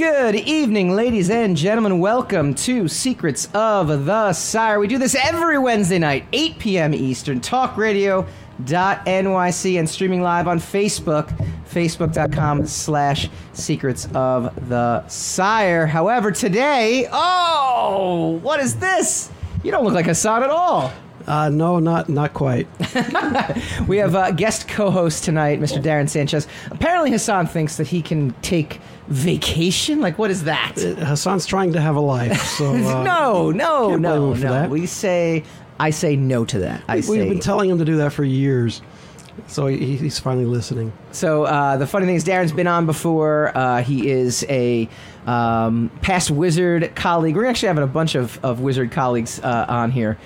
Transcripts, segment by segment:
Good evening, ladies and gentlemen. Welcome to Secrets of the Sire. We do this every Wednesday night, 8 p.m. Eastern, talkradio.nyc, and streaming live on Facebook, facebook.com/Secrets of the Sire. However, today, oh, what is this? You don't look like Hassan at all. No, not quite. We have guest co-host tonight, Mr. Darren Sanchez. Apparently Hassan thinks that he can take vacation? Like, what is that? Hassan's trying to have a life. So, No. I say no to that. We've been telling him to do that for years. So he's finally listening. So the funny thing is, Darren's been on before. He is a past Wizard colleague. We're actually having a bunch of Wizard colleagues on here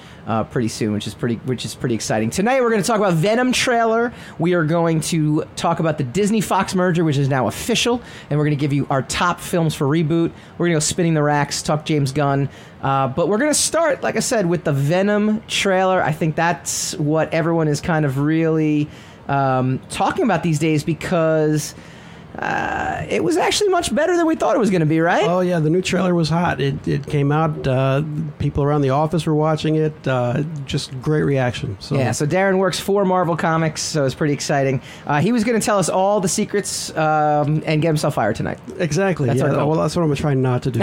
pretty soon, which is pretty exciting. Tonight we're going to talk about Venom trailer. We are going to talk about the Disney-Fox merger, which is now official, and we're going to give you our top films for reboot. We're going to go spinning the racks, talk James Gunn. But we're going to start, like I said, with the Venom trailer. I think that's what everyone is kind of really talking about these days, because it was actually much better than we thought it was going to be, right? Oh, yeah. The new trailer was hot. It came out. People around the office were watching it. Just great reaction. So. Yeah, so Darren works for Marvel Comics, so it's pretty exciting. He was going to tell us all the secrets and get himself fired tonight. Exactly. Well, that's what I'm going to try not to do.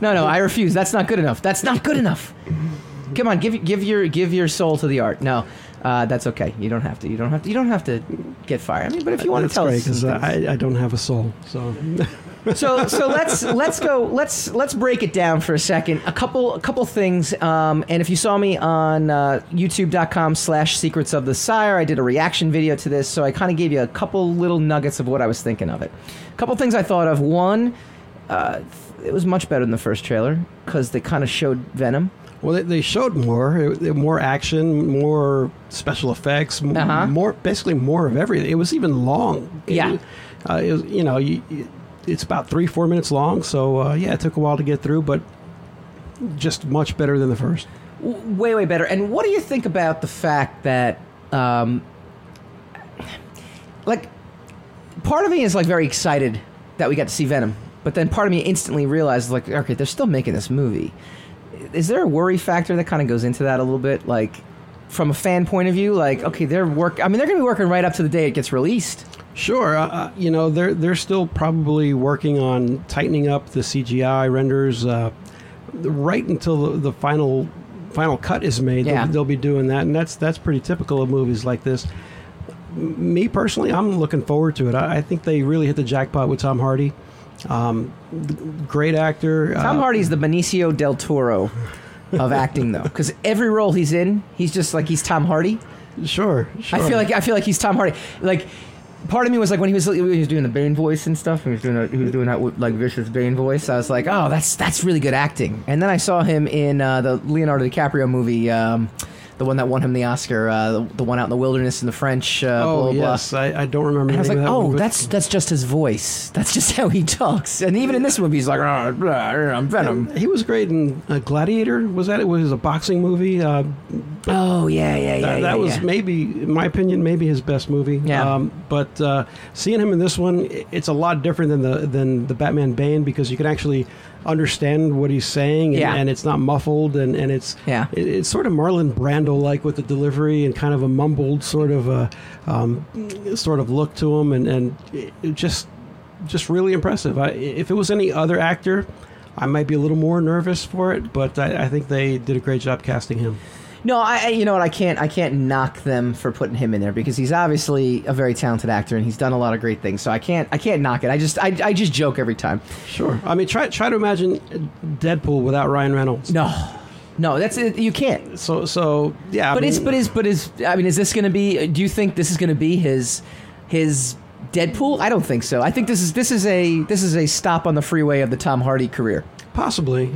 No, I refuse. That's not good enough. Come on, give your soul to the art. No. That's okay. You don't have to get fired. I mean, but if you want to tell us, because I don't have a soul. So, so let's go. Let's break it down for a second. A couple things. And if you saw me on YouTube.com/Secrets of the Sire, I did a reaction video to this. So I kind of gave you a couple little nuggets of what I was thinking of it. A couple things I thought of. One, it was much better than the first trailer because they kind of showed Venom. Well, they showed more action, more special effects, more of everything. It was even long. Yeah. It was, it's about 3-4 minutes long. So, it took a while to get through, but just much better than the first. Way, way better. And what do you think about the fact that, part of me is, very excited that we got to see Venom. But then part of me instantly realizes, okay, they're still making this movie. Is there a worry factor that kind of goes into that a little bit, from a fan point of view? They're going to be working right up to the day it gets released. Sure, they're still probably working on tightening up the CGI renders right until the final cut is made. Yeah. They'll be doing that, and that's pretty typical of movies like this. Me personally, I'm looking forward to it. I think they really hit the jackpot with Tom Hardy. Great actor. Tom Hardy's the Benicio del Toro of acting, though, because every role he's in, he's just he's Tom Hardy. Sure. I feel like he's Tom Hardy. Part of me was when he was doing the Bane voice and stuff, and he was doing that vicious Bane voice. I was like, oh, that's really good acting. And then I saw him in the Leonardo DiCaprio movie. The one that won him the Oscar, the one out in the wilderness in the French. Blah, blah. I don't remember. And I was like, that's just his voice. That's just how he talks. And even in this movie, he's like, I'm Venom. And he was great in Gladiator. Was that it? Was a boxing movie? That was maybe, in my opinion, his best movie. Yeah. But seeing him in this one, it's a lot different than the Batman Bane, because you can actually understand what he's saying, and it's not muffled, and it's sort of Marlon Brando-like with the delivery and kind of a mumbled sort of look to him, and just really impressive. If it was any other actor, I might be a little more nervous for it, but I think they did a great job casting him. No, I can't knock them for putting him in there, because he's obviously a very talented actor and he's done a lot of great things. So I can't knock it. I just joke every time. Sure. I mean, try to imagine Deadpool without Ryan Reynolds. No, that's it. You can't. So yeah. Is this going to be? Do you think this is going to be his Deadpool? I don't think so. I think this is a stop on the freeway of the Tom Hardy career. Possibly.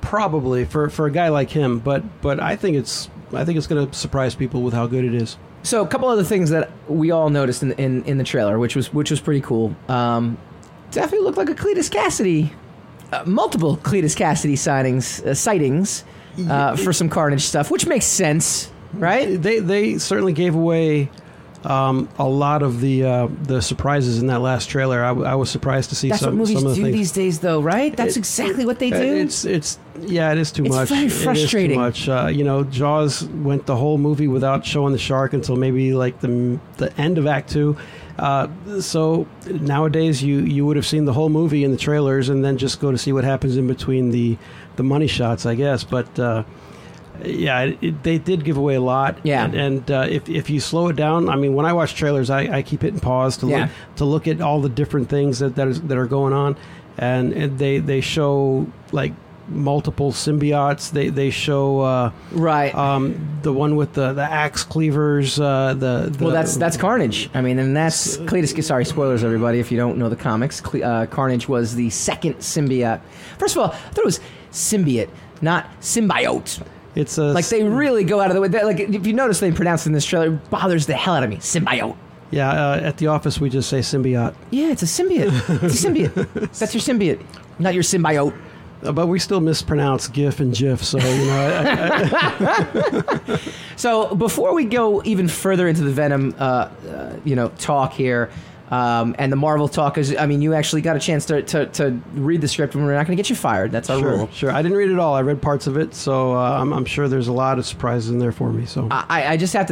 Probably for a guy like him, but I think it's going to surprise people with how good it is. So a couple other things that we all noticed in the trailer, which was pretty cool. Definitely looked like a Cletus Cassidy, multiple Cletus Cassidy sightings for some Carnage stuff, which makes sense, right? They certainly gave away A lot of the surprises in that last trailer, I was surprised to see some of the things. That's what movies do these days, though, right? That's exactly what they do. It's too much. It's very frustrating. It is too much. You know, Jaws went the whole movie without showing the shark until maybe like the end of Act 2. So nowadays, you would have seen the whole movie in the trailers and then just go to see what happens in between the money shots, I guess. But they did give away a lot. Yeah. And if you slow it down, I mean, when I watch trailers, I keep hitting pause to look at all the different things that are going on. And they show, like, multiple symbiotes. They show the one with the axe cleavers. That's Carnage. I mean, and that's Cletus. Sorry, spoilers, everybody. If you don't know the comics, Carnage was the second symbiote. First of all, I thought it was symbiote, not symbiote. It's like they really go out of the way. Like if you notice, they pronounce it in this trailer. It bothers the hell out of me. Symbiote. Yeah, at the office we just say symbiote. Yeah, it's a symbiote. It's a symbiote. That's your symbiote, not your symbiote. But we still mispronounce GIF and JIF, so, you know. So before we go even further into the Venom, talk here and the Marvel talk, you actually got a chance to read the script, and we're not going to get you fired. That's our rule. Sure. I didn't read it all. I read parts of it, so I'm sure there's a lot of surprises in there for me. So I just have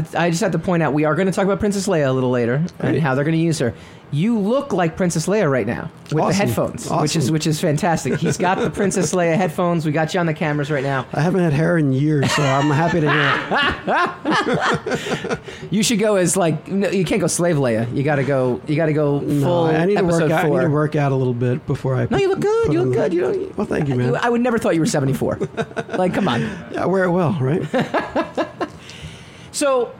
to point out we are going to talk about Princess Leia a little later and how they're going to use her. You look like Princess Leia right now with the headphones, which is fantastic. He's got the Princess Leia headphones. We got you on the cameras right now. I haven't had hair in years, so I'm happy to hear it. You should go you can't go slave Leia. You got to go full episode 4. I need to work out a little bit before I... No, you look good. You look good. Well, thank you, man. I would never thought you were 74. Like, come on. Yeah, wear it well, right? So...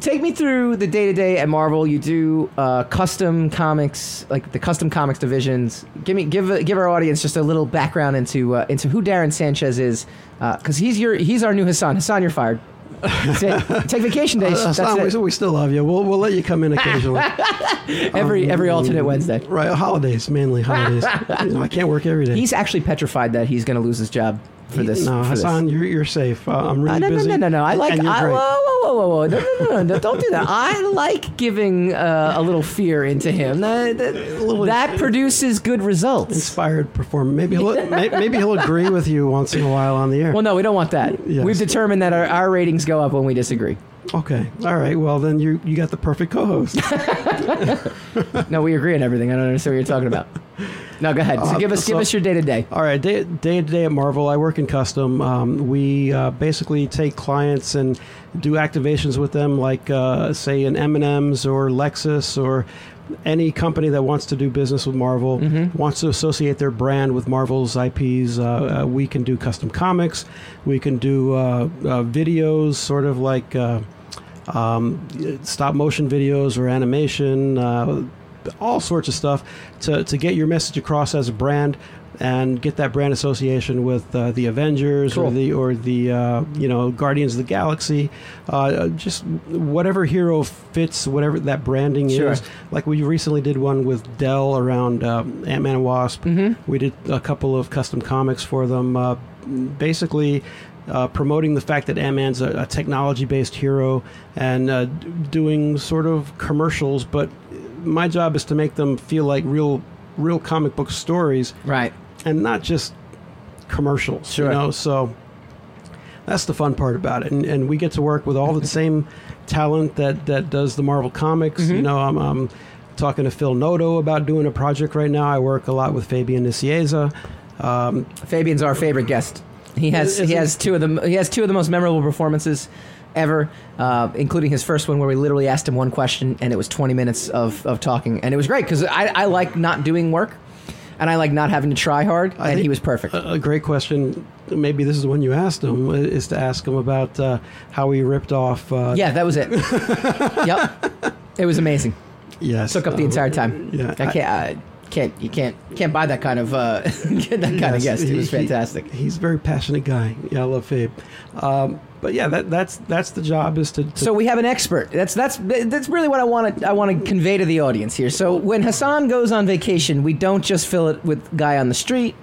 take me through the day-to-day at Marvel. You do custom comics, like the custom comics divisions. Give our audience just a little background into who Darren Sanchez is, because he's our new Hassan. Hassan, you're fired. Take vacation days. Hassan, we still love you. We'll let you come in occasionally. every alternate Wednesday. Right, holidays, mainly holidays. I can't work every day. He's actually petrified that he's going to lose his job. Hassan, you're safe. I'm really busy. No. Whoa. No. Don't do that. I like giving a little fear into him. That produces good results. Inspired performance. Maybe he'll agree with you once in a while on the air. Well, no, we don't want that. Yes. We've determined that our ratings go up when we disagree. Okay. All right. Well, then you got the perfect co-host. No, we agree on everything. I don't understand what you're talking about. No, go ahead. So give us your day-to-day. All right. Day-to-day at Marvel, I work in custom. We basically take clients and do activations with them, like, say, an M&M's or Lexus or any company that wants to do business with Marvel, wants to associate their brand with Marvel's IPs. We can do custom comics. We can do videos, sort of like stop-motion videos or animation, all sorts of stuff to get your message across as a brand and get that brand association with the Avengers or the Guardians of the Galaxy, just whatever hero fits whatever that branding is. Like we recently did one with Dell around Ant-Man and Wasp. We did a couple of custom comics for them, basically promoting the fact that Ant-Man's a technology-based hero and doing sort of commercials, but my job is to make them feel like real comic book stories, right? And not just commercials, you know? So that's the fun part about it. And we get to work with all the same talent that does the Marvel Comics. You know, I'm talking to Phil Noto about doing a project right now. I work a lot with Fabian Nicieza. Fabian's our favorite guest. He has two of the most memorable performances ever, including his first one where we literally asked him one question and it was 20 minutes of talking, and it was great because I like not doing work and I like not having to try hard, and he was perfect. A great question, maybe this is the one you asked him, is to ask him about how he ripped off... yeah, that was it. Yep. It was amazing. Yes. Took up the entire time. Yeah. You can't buy that kind of of guest. He was fantastic. He's a very passionate guy. Yeah, I love Fabe. But yeah, that's the job is to. So we have an expert. That's really what I want to convey to the audience here. So when Hassan goes on vacation, we don't just fill it with guy on the street,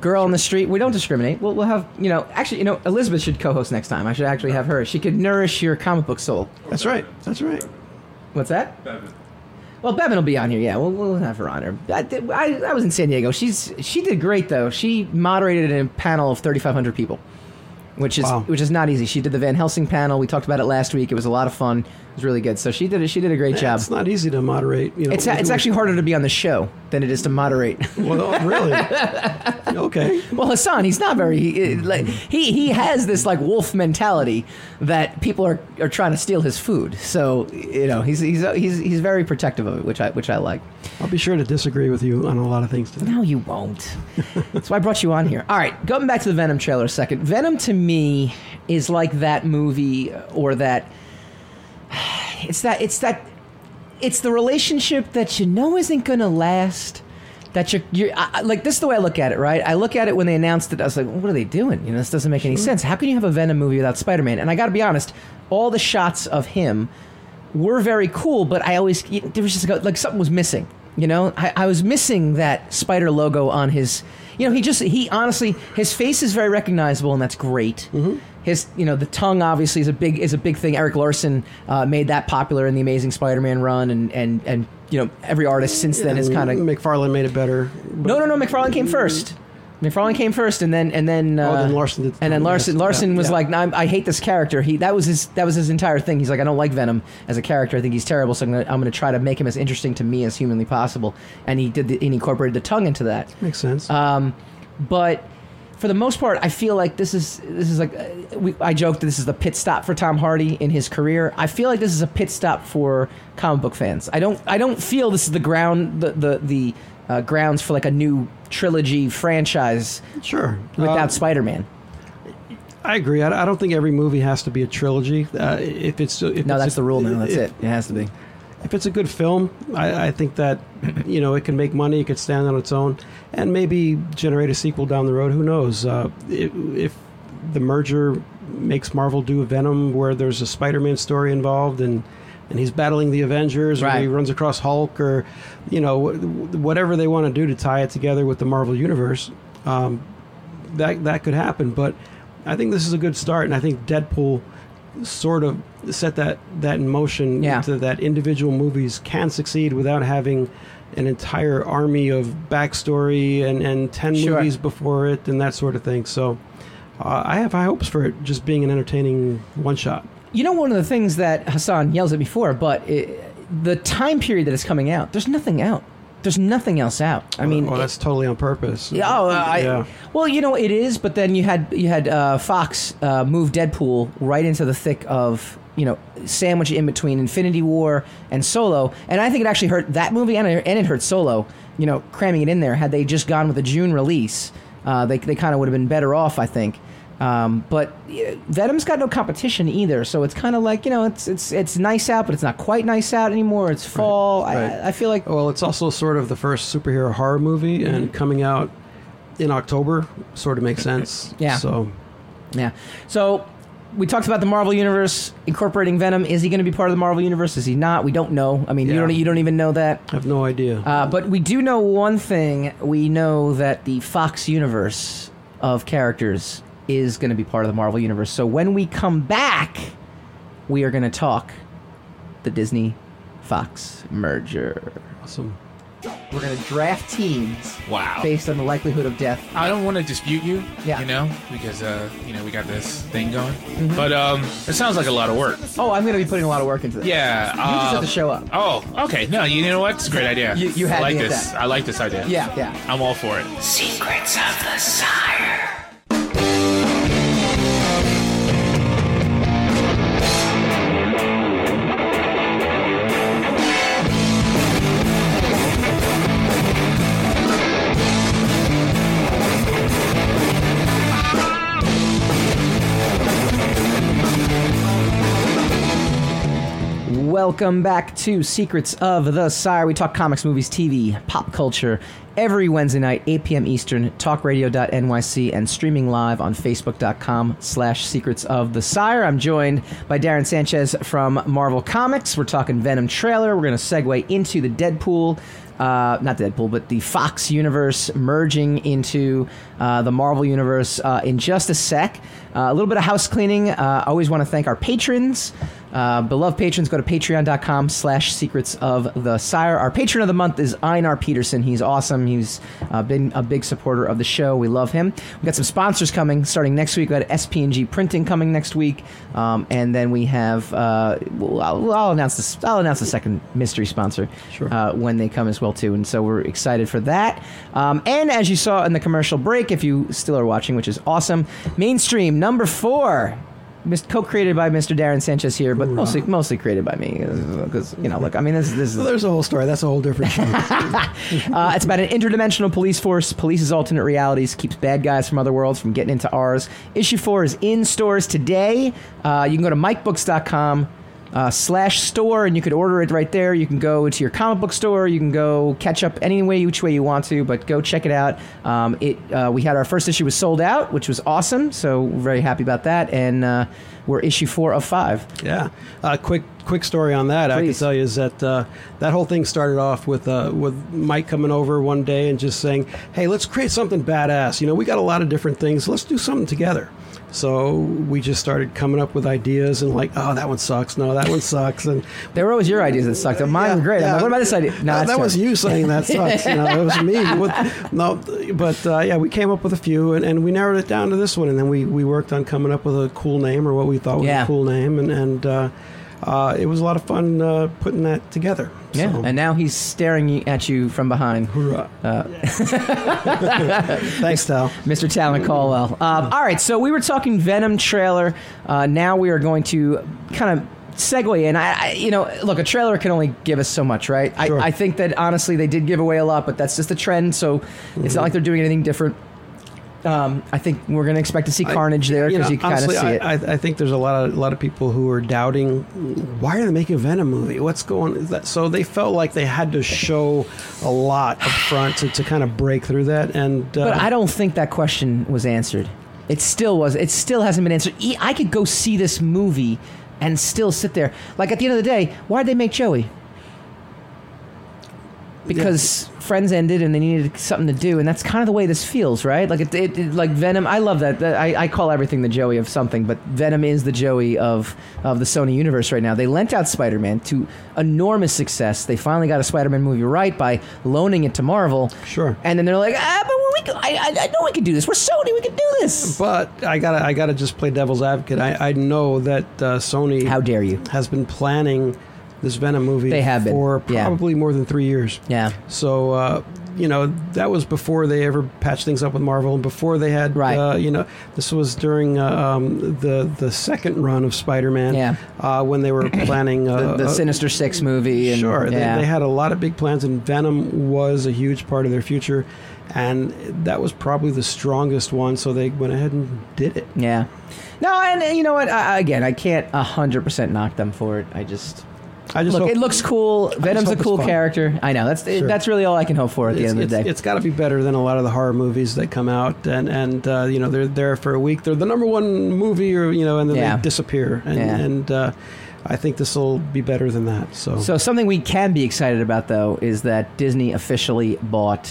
girl on the street. We don't discriminate. We'll have Elizabeth should co-host next time. I should actually have her. She could nourish your comic book soul. That's right. What's that? Bevan. Well, Bevan will be on here. Yeah, we'll have her on. Her. I was in San Diego. She did great though. She moderated a panel of 3,500 people, which is not easy. She did the Van Helsing panel. We talked about it last week. It was a lot of fun. It was really good. So she did a great job. It's not easy to moderate. You know, it's actually harder to be on the show than it is to moderate. Well, really? Okay. Well, Hassan, he's not very. He has this like wolf mentality that people are trying to steal his food. So you know he's very protective of it, which I like. I'll be sure to disagree with you on a lot of things today. No, you won't. That's why I brought you on here. All right, going back to the Venom trailer a second. Venom to me is like that movie or that. It's the relationship that you know isn't going to last. That you're this is the way I look at it, right? I look at it when they announced it. I was like, what are they doing? You know, this doesn't make any sense. How can you have a Venom movie without Spider-Man? And I got to be honest, all the shots of him were very cool, but there was just like something was missing. You know, I was missing that spider logo on his. You know, he honestly, his face is very recognizable, and that's great. Mm-hmm. His, you know, the tongue obviously is a big thing. Erik Larsen made that popular in the Amazing Spider-Man run, and you know every artist since then has kind of. McFarlane made it better. No, McFarlane came first. McFarlane came first, and then Larsen did. And then Larsen, was like, no, I hate this character. That was his entire thing. He's like, I don't like Venom as a character. I think he's terrible. So I'm gonna try to make him as interesting to me as humanly possible. And he did, and incorporated the tongue into that. Makes sense. But for the most part, I feel like this is like I joked that this is the pit stop for Tom Hardy in his career. I feel like this is a pit stop for comic book fans. I don't feel this is the grounds for like a new trilogy franchise. Sure. Without Spider-Man. I agree. I don't think every movie has to be a trilogy. That's the rule now. That's it. It has to be. If it's a good film, I think that, you know, it can make money. It could stand on its own and maybe generate a sequel down the road. Who knows? If the merger makes Marvel do Venom where there's a Spider-Man story involved and he's battling the Avengers, right, or he runs across Hulk, or, you know, whatever they want to do to tie it together with the Marvel Universe, that could happen. But I think this is a good start, and I think Deadpool sort of set that in motion, yeah, so that individual movies can succeed without having an entire army of backstory and 10 sure movies before it and that sort of thing. So I have high hopes for it just being an entertaining one-shot. You know, one of the things that Hassan yells at me for, but the time period that it's coming out, there's nothing out. There's nothing else out. I mean, that's totally on purpose. Yeah. Well, you know, it is. But then you had Fox move Deadpool right into the thick of, you know, sandwich in between Infinity War and Solo, and I think it actually hurt that movie and it hurt Solo. You know, cramming it in there. Had they just gone with a June release, they kind of would have been better off, I think. But Venom's got no competition either, so it's kind of like, you know, it's nice out, but it's not quite nice out anymore. It's fall. Right. I feel like. Well, it's also sort of the first superhero horror movie, mm-hmm, and coming out in October sort of makes sense. Yeah. So we talked about the Marvel Universe incorporating Venom. Is he going to be part of the Marvel Universe? Is he not? We don't know. I mean, yeah, you don't even know that. I have no idea. But we do know one thing. We know that the Fox Universe of characters is going to be part of the Marvel Universe. So when we come back, we are going to talk the Disney-Fox merger. Awesome. We're going to draft teams. Wow. Based on the likelihood of death. I don't want to dispute you, yeah, you know, because, you know, we got this thing going. Mm-hmm. But it sounds like a lot of work. Oh, I'm going to be putting a lot of work into this. Yeah. You just have to show up. Oh, okay. No, you know what? It's a great idea. You had me at that. I like this idea. Yeah, yeah. I'm all for it. Secrets of the Sire. Welcome back to Secrets of the Sire. We talk comics, movies, TV, pop culture every Wednesday night, 8 p.m. Eastern, talkradio.nyc, and streaming live on facebook.com/Secrets of the Sire. I'm joined by Darren Sanchez from Marvel Comics. We're talking Venom trailer. We're going to segue into the Deadpool, not Deadpool, but the Fox Universe merging into the Marvel Universe in just a sec. A little bit of house cleaning. I always want to thank our patrons. Beloved patrons, go to patreon.com/secretsofthesire. Our patron of the month is Einar Peterson. He's awesome. He's been a big supporter of the show. We love him. We've got some sponsors coming starting next week. We've got SPNG Printing coming next week. And then we have, I'll announce the second mystery sponsor when they come as well, too. And so we're excited for that. And as you saw in the commercial break, if you still are watching, which is awesome, Mainstream number 4. Co-created by Mr. Darren Sanchez here, but mostly created by me, because look, I mean, this is well, there's a whole story. That's a whole different show. It's about an interdimensional police force, polices alternate realities, keeps bad guys from other worlds from getting into ours. Issue 4 is in stores today. You can go to mikebooks.com. /store, and you could order it right there. You can go to your comic book store. You can go catch up any way, which way you want to, but go check it out. We had our first issue was sold out, which was awesome, so we're very happy about that, and we're issue 4 of 5. Yeah. Quick story on that. Please. I can tell you is that that whole thing started off with Mike coming over one day and just saying, hey, let's create something badass. We got a lot of different things. Let's do something together. So we just started coming up with ideas and that one sucks. No, that one sucks. And they were always your ideas that sucked. Mine were great. Yeah. What about this idea? No, that was you saying that sucks. It was me. We came up with a few and we narrowed it down to this one. And then we worked on coming up with a cool name or what we thought was a cool name. And it was a lot of fun putting that together. Yeah, so. And now he's staring at you from behind. Hoorah. Thanks, Tal. Mr. Talon Caldwell. All right, so we were talking Venom trailer. Now we are going to kind of segue in. Look, a trailer can only give us so much, right? Sure. I think that, honestly, they did give away a lot, but that's just a trend, so it's not like they're doing anything different. I think we're going to expect to see Carnage there because you kind of see it. I think there's a lot of people who are doubting, why are they making a Venom movie? What's going on? So they felt like they had to show a lot up front to kind of break through that. But I don't think that question was answered. It still hasn't been answered. I could go see this movie and still sit there. Like, at the end of the day, why'd they make Joey? Because Friends ended and they needed something to do, and that's kind of the way this feels, right? Like like Venom. I love that. I call everything the Joey of something, but Venom is the Joey of the Sony universe right now. They lent out Spider-Man to enormous success. They finally got a Spider-Man movie right by loaning it to Marvel. Sure. And then they're like, but I know we can do this. We're Sony. We can do this. But I gotta just play devil's advocate. I know that Sony. How dare you? Has been planning this Venom movie for probably more than 3 years. Yeah. So, that was before they ever patched things up with Marvel and before they had, this was during the second run of Spider-Man when they were planning the Sinister Six movie. And, sure. They had a lot of big plans, and Venom was a huge part of their future, and that was probably the strongest one, so they went ahead and did it. Yeah. No, and you know what? I can't 100% knock them for it. Look, it looks cool. Venom's a cool character. I know. That's really all I can hope for at the end of the day. It's got to be better than a lot of the horror movies that come out, and they're there for a week. They're the number one movie, and then they disappear. And I think this will be better than that. So something we can be excited about, though, is that Disney officially bought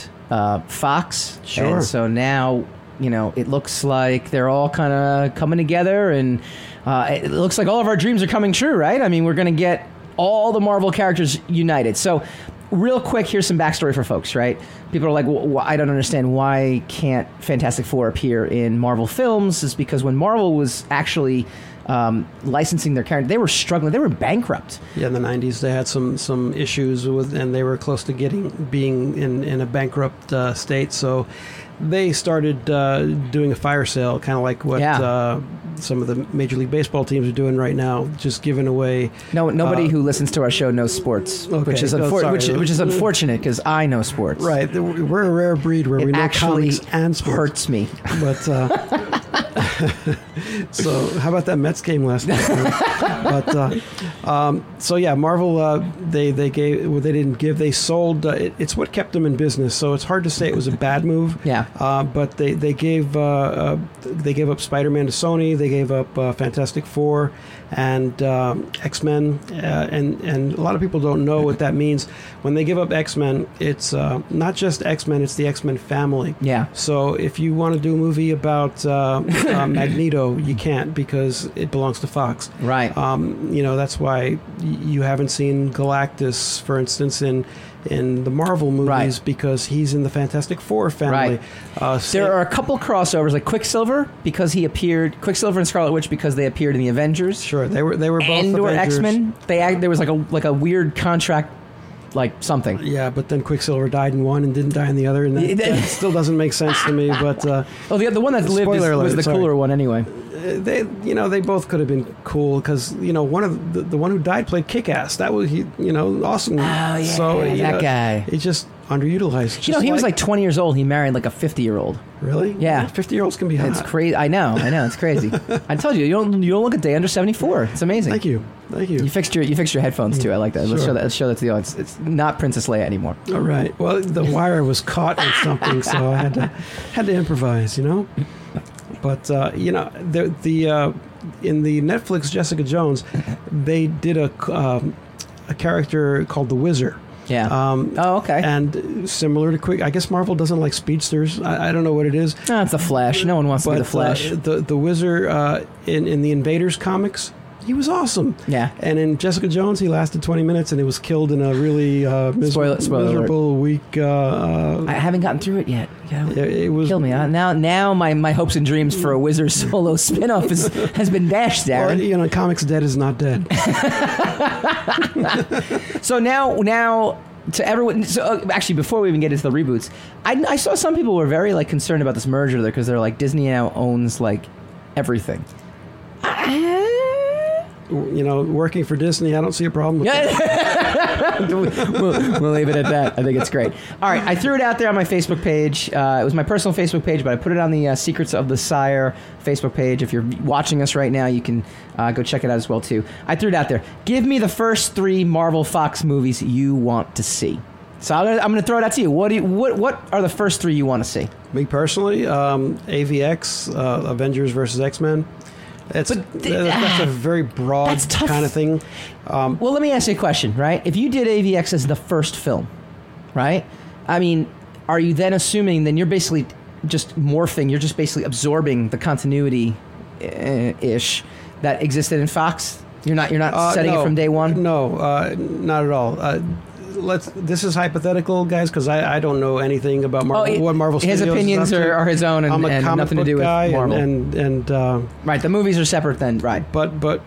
Fox. Sure. And so now, it looks like they're all kind of coming together, and it looks like all of our dreams are coming true, right? I mean, we're going to get all the Marvel characters united. So, real quick, here's some backstory for folks, right? People are like, I don't understand, why can't Fantastic Four appear in Marvel films? It's because when Marvel was actually licensing their characters, they were struggling. They were bankrupt. Yeah, in the 90s, they had some issues with, and they were close to being in a bankrupt state. So, they started doing a fire sale, kind of like what some of the Major League Baseball teams are doing right now, just giving away. No, nobody who listens to our show knows sports, which is unfortunate because I know sports. Right, we're a rare breed where we know comics and sports. Hurts me, but. So how about that Mets game last night? Marvel they sold it's what kept them in business, so it's hard to say it was a bad move. But they gave up Spider-Man to Sony, they gave up Fantastic Four and X-Men, and a lot of people don't know what that means. When they give up X-Men, it's not just X-Men, it's the X-Men family. So if you want to do a movie about Magneto, you can't, because it belongs to Fox. Right. You know, that's why you haven't seen Galactus, for instance, in the Marvel movies, right, because he's in the Fantastic Four family. Right. There are a couple crossovers, like Quicksilver and Scarlet Witch, because they appeared in the Avengers. Sure, they were both Avengers. And or X-Men. There was like a weird contract. Like something. Yeah, but then Quicksilver died in one and didn't die in the other, and that still doesn't make sense to me. But the one that lived was the cooler one, anyway. They both could have been cool, because one of the one who died played Kick-Ass. That was awesome. Oh yeah, so, that guy. It's just underutilized. He was like 20 years old. He married like a 50-year-old. Really? Yeah, 50-year-olds can be hot. It's crazy. I know. It's crazy. I told you, you don't look a day under 74. It's amazing. Thank you. You fixed your headphones too. I like that. Sure. Let's show that to the audience. It's not Princess Leia anymore. All right. Well, the wire was caught in something, so I had to improvise. But in the Netflix Jessica Jones, they did a character called the Wizard. Yeah. Okay. And similar to Quick, I guess Marvel doesn't like speedsters. I don't know what it is. No, it's the Flash. No one wants to be the Flash. The Wizard in the Invaders comics, he was awesome. Yeah. And in Jessica Jones, he lasted 20 minutes, and he was killed in a really miserable, weak... I haven't gotten through it yet. It was, kill me. Now my hopes and dreams for a Wizard solo spinoff has been dashed, Darren. Well, comics dead is not dead. So now to everyone... So, actually, before we even get into the reboots, I saw some people were very concerned about this merger there, because they're like, Disney now owns everything. Working for Disney, I don't see a problem with that. We'll leave it at that. I think it's great. All right, I threw it out there on my Facebook page. It was my personal Facebook page, but I put it on the Secrets of the Sire Facebook page. If you're watching us right now, you can go check it out as well, too. I threw it out there. Give me the first 3 Marvel Fox movies you want to see. So I'm going to throw it out to you. What are the first 3 you want to see? Me personally, AVX, Avengers versus X-Men. That's a very broad kind of thing. Well, let me ask you a question, right? If you did AVX as the first film, right? I mean, are you then assuming, then you're basically just morphing, you're just basically absorbing the continuity-ish that existed in Fox? You're not setting it from day one? No, not at all. This is hypothetical, guys, because I don't know anything about Marvel. What Marvel Studios is up to. His opinions are his own, and I'm a comic nothing book to do with Marvel. And right, the movies are separate then, right? But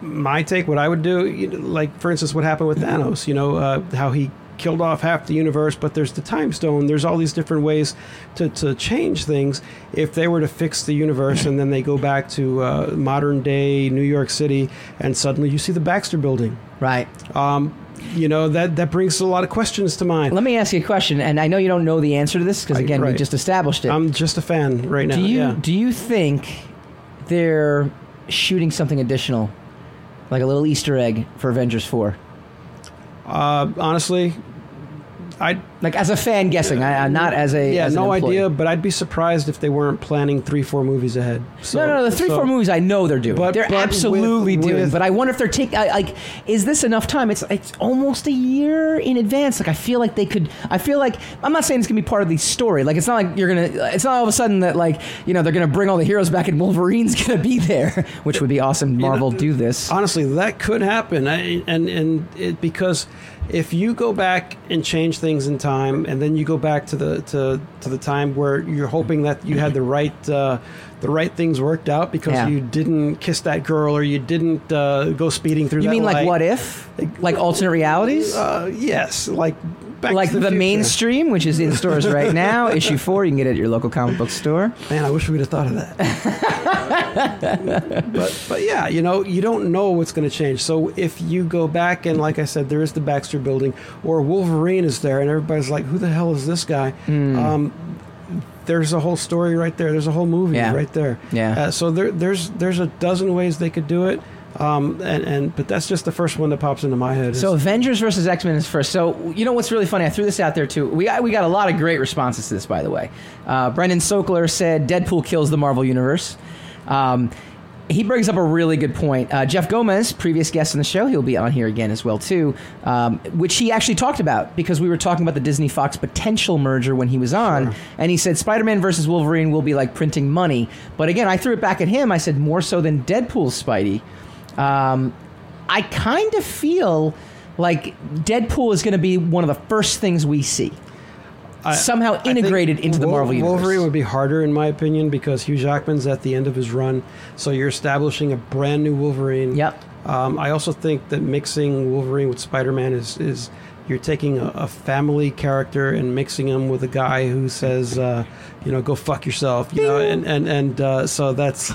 my take, what I would do, for instance, what happened with Thanos. How he killed off half the universe, but there's the time stone. There's all these different ways to change things. If they were to fix the universe and then they go back to modern day New York City, and suddenly you see the Baxter Building, right? That brings a lot of questions to mind. Let me ask you a question, and I know you don't know the answer to this, because, again, we just established it. I'm just a fan right now. Do you think they're shooting something additional, like a little Easter egg for Avengers 4? Honestly, as a fan guessing, I'm not as a... Yeah, as no idea, but I'd be surprised if they weren't planning 3-4 movies ahead. So, the 3-4 movies I know they're doing. They're absolutely doing. But I wonder if they're taking... is this enough time? It's almost a year in advance. I feel like they could... I'm not saying it's going to be part of the story. It's not like you're going to... It's not all of a sudden that, they're going to bring all the heroes back and Wolverine's going to be there, which would be awesome. Marvel do this. Honestly, that could happen. Because... If you go back and change things in time, and then you go back to the time where you're hoping that you had the right things worked out because you didn't kiss that girl or you didn't go speeding through that light. You mean like what if? Like alternate realities? Yes. Like back to the mainstream, which is in stores right now. Issue 4, you can get it at your local comic book store. Man, I wish we'd have thought of that. But yeah, you don't know what's going to change. So if you go back and, like I said, there is the Baxter Building, or Wolverine is there and everybody's like, who the hell is this guy? There's a whole story right there. There's a whole movie right there. Yeah. So there's a dozen ways they could do it. But that's just the first one that pops into my head. So Avengers versus X-Men is first. So what's really funny? I threw this out there too. We got a lot of great responses to this, by the way. Brendan Sokler said Deadpool kills the Marvel universe. He brings up a really good point. Jeff Gomez, previous guest on the show, he'll be on here again as well, too, which he actually talked about because we were talking about the Disney-Fox potential merger when he was on, sure. And he said Spider-Man versus Wolverine will be like printing money. But again, I threw it back at him. I said more so than Deadpool's Spidey. I kind of feel like Deadpool is going to be one of the first things we see. Somehow integrated into the Marvel Universe. Wolverine would be harder, in my opinion, because Hugh Jackman's at the end of his run, so you're establishing a brand new Wolverine. Yep. I also think that mixing Wolverine with Spider-Man is you're taking a family character and mixing him with a guy who says, go fuck yourself, you know, and so that's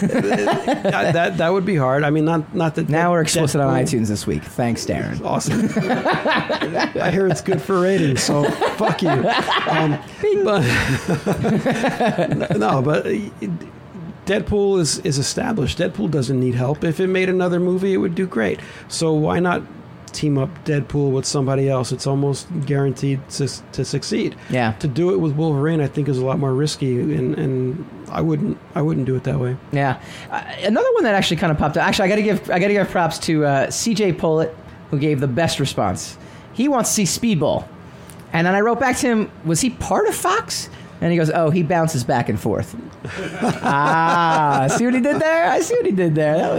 that would be hard. I mean, not that now we're explicit on iTunes this week. Thanks, Darren. Awesome. I hear it's good for ratings, so fuck you. But Deadpool is established. Deadpool doesn't need help. If it made another movie, it would do great. So why not team up Deadpool with somebody else? It's almost guaranteed to succeed. Yeah. To do it with Wolverine, I think, is a lot more risky, and I wouldn't do it that way. Yeah. Another one that actually kind of popped up. Actually, I got to give props to CJ Pollitt, who gave the best response. He wants to see Speedball, and then I wrote back to him, was he part of Fox? And he goes, oh, he bounces back and forth. See what he did there? I see what he did there. That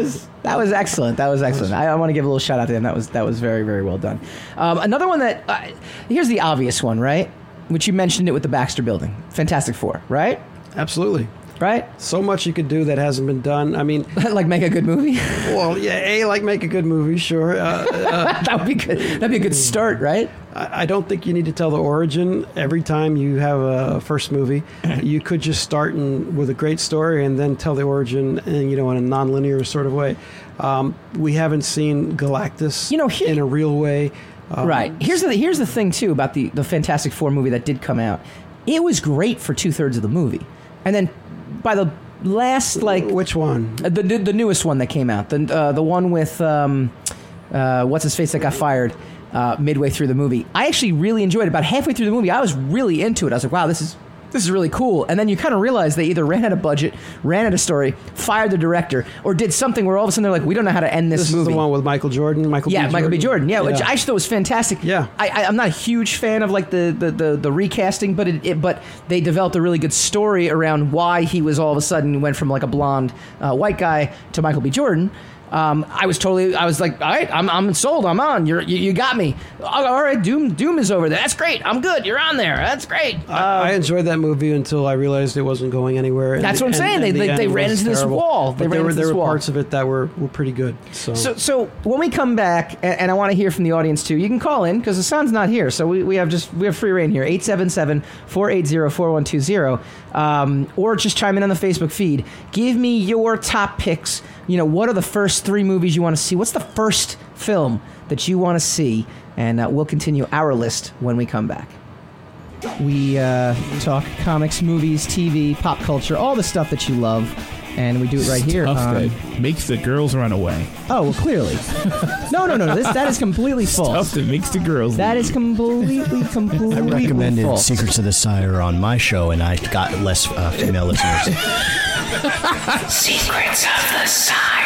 was excellent. That was excellent. I want to give a little shout out to him. That was very, very well done. Another one that, here's the obvious one, right? Which you mentioned it with the Baxter Building. Fantastic Four, right? Absolutely. Right? So much you could do that hasn't been done. I mean... like make a good movie? Well, yeah, make a good movie, sure. That would be good. That'd be a good start, right? I don't think you need to tell the origin every time you have a first movie. You could just start with a great story and then tell the origin in a non-linear sort of way. We haven't seen Galactus in a real way. Right. Here's the thing, too, about the Fantastic Four movie that did come out. It was great for two-thirds of the movie. And then by the last, like... Which one? The newest one that came out. The one with... what's-his-face that got fired... midway through the movie. I actually really enjoyed it. About halfway through the movie, I was really into it. I was like, wow, this is really cool. And then you kind of realize they either ran out of budget, ran out of story, fired the director, or did something where all of a sudden they're like, we don't know how to end this movie. This is the one with Michael B. Jordan. Yeah, which I just thought was fantastic. Yeah. I'm not a huge fan of like the recasting, but but they developed a really good story around why he was all of a sudden went from like a blonde white guy to Michael B. Jordan. I was like, all right, I'm sold. I'm on. You got me. All right, Doom is over there. That's great. I'm good. You're on there. That's great. I enjoyed that movie until I realized it wasn't going anywhere. That's what I'm saying. They ran into this wall. There were parts of it that were pretty good. So when we come back, and I want to hear from the audience too, you can call in because Hassan's not here. So we have free reign here. 877-480-4120. Or just chime in on the Facebook feed. Give me your top picks. What are the first three movies you want to see? What's the first film that you want to see? And we'll continue our list when we come back. We talk comics, movies, TV, pop culture, all the stuff that you love. And we do it right here. That makes the girls run away. Oh, well, clearly. No. That is completely false. Stuff that makes the girls run away. That is completely false. I recommended Secrets of the Sire on my show, and I got less female listeners. Secrets of the Sire.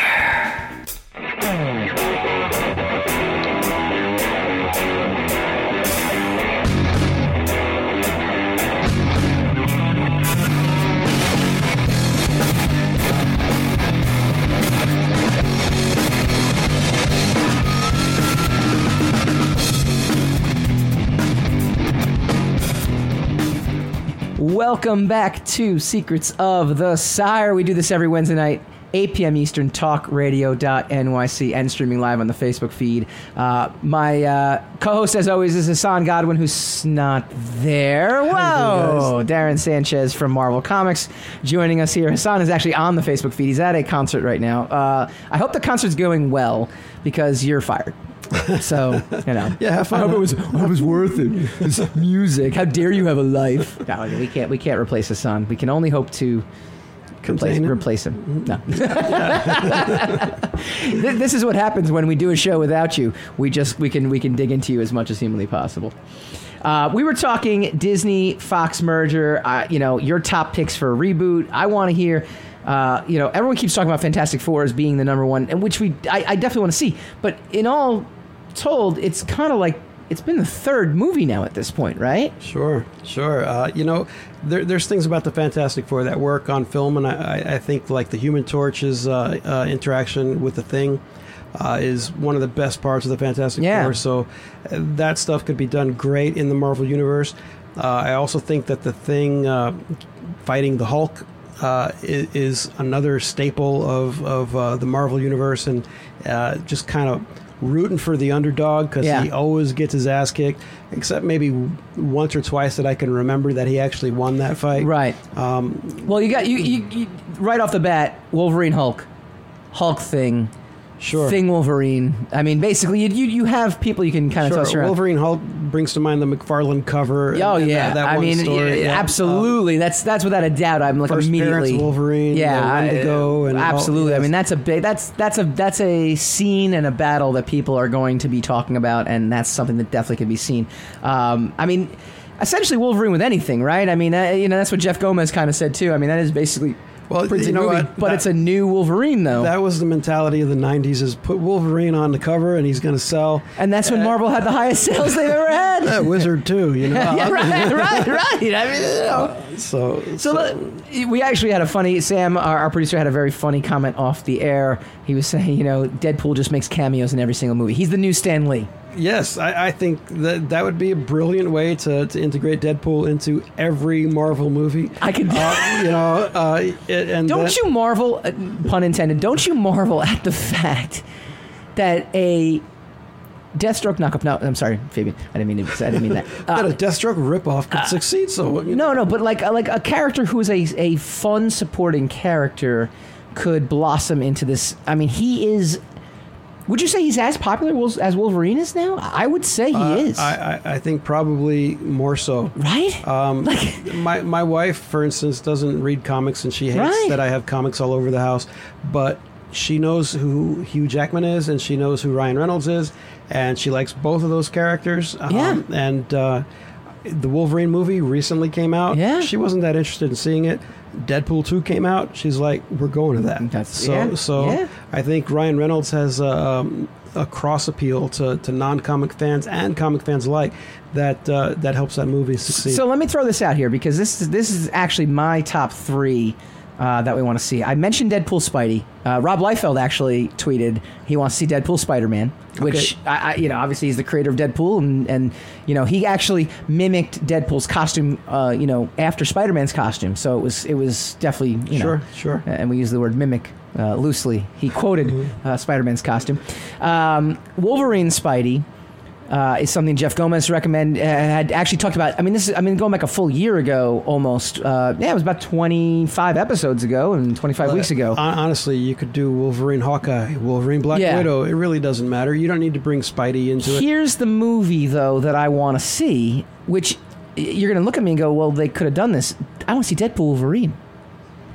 Welcome back to Secrets of the Sire. We do this every Wednesday night, 8 p.m. Eastern, talkradio.nyc, and streaming live on the Facebook feed. My co-host, as always, is Hassan Godwin, who's not there. Whoa! Darren Sanchez from Marvel Comics joining us here. Hassan is actually on the Facebook feed. He's at a concert right now. I hope the concert's going well, because you're fired. So, Yeah, I hope it was worth it. It's music. How dare you have a life? No, we can't replace Hassan. We can only hope to replace him. No. This is what happens when we do a show without you. We can dig into you as much as humanly possible. We were talking Disney-Fox merger, your top picks for a reboot. I want to hear You know, everyone keeps talking about Fantastic Four as being the number one, and which I definitely want to see. But in all told, it's kind of like it's been the third movie now at this point, right? Sure. You know, there's things about the Fantastic Four that work on film, and I think like the Human Torch's interaction with the Thing is one of the best parts of the Fantastic Four. So that stuff could be done great in the Marvel Universe. I also think that the Thing fighting the Hulk is another staple of the Marvel Universe, and just kind of rooting for the underdog because he always gets his ass kicked, except maybe once or twice that I can remember that he actually won that fight. Right. Well, you got you right off the bat, Wolverine, Hulk, Thing. Sure. Thing, Wolverine. I mean, basically, you have people you can kind of toss around. Wolverine, Hulk brings to mind the McFarlane cover. Story. Absolutely. That's without a doubt. I'm like first immediately. First Wolverine. Yeah, when to go. And absolutely. Hulk, I mean, that's a big. That's a scene and a battle that people are going to be talking about, and that's something that definitely can be seen. I mean, essentially Wolverine with anything, right? I mean, you know, that's what Jeff Gomez kind of said too. I mean, that is basically. Well, you know what? But it's a new Wolverine, though. That was the mentality of the 90s, is put Wolverine on the cover and he's going to sell. And that's when Marvel had the highest sales they've ever had. That Wizard, too, you know. Yeah, right. I mean, you know. We actually had a funny, Sam, our producer, had a very funny comment off the air. He was saying, you know, Deadpool just makes cameos in every single movie. He's the new Stan Lee. Yes, I think that would be a brilliant way to integrate Deadpool into every Marvel movie. I could, you know, and don't you marvel, pun intended? Don't you marvel at the fact that a Deathstroke knockoff? No, I'm sorry, Fabian. I didn't mean that. That a Deathstroke ripoff could succeed. So you know. No, but like a character who is a fun supporting character could blossom into this. I mean, he is. Would you say he's as popular as Wolverine is now? I would say he is. I think probably more so. Right? My wife, for instance, doesn't read comics, and she hates that I have comics all over the house. But she knows who Hugh Jackman is, and she knows who Ryan Reynolds is, and she likes both of those characters. And the Wolverine movie recently came out. Yeah. She wasn't that interested in seeing it. Deadpool 2 came out. She's like, we're going to that. So I think Ryan Reynolds has a cross appeal to non-comic fans and comic fans alike that helps that movie succeed. So let me throw this out here, because this is actually my top three that we want to see. I mentioned Deadpool Spidey. Rob Liefeld actually tweeted he wants to see Deadpool Spider-Man, which, you know, obviously he's the creator of Deadpool, and you know, he actually mimicked Deadpool's costume, you know, after Spider-Man's costume. So it was definitely, you know. Sure. And we use the word mimic loosely. He quoted Spider-Man's costume. Wolverine Spidey. Is something Jeff Gomez had actually talked about. I mean, going back a full year ago almost. It was about 25 episodes ago and 25 weeks ago. Honestly, you could do Wolverine Hawkeye, Wolverine Black Widow. It really doesn't matter. You don't need to bring Spidey into it. Here's the movie, though, that I want to see, which you're going to look at me and go, well, they could have done this. I want to see Deadpool Wolverine.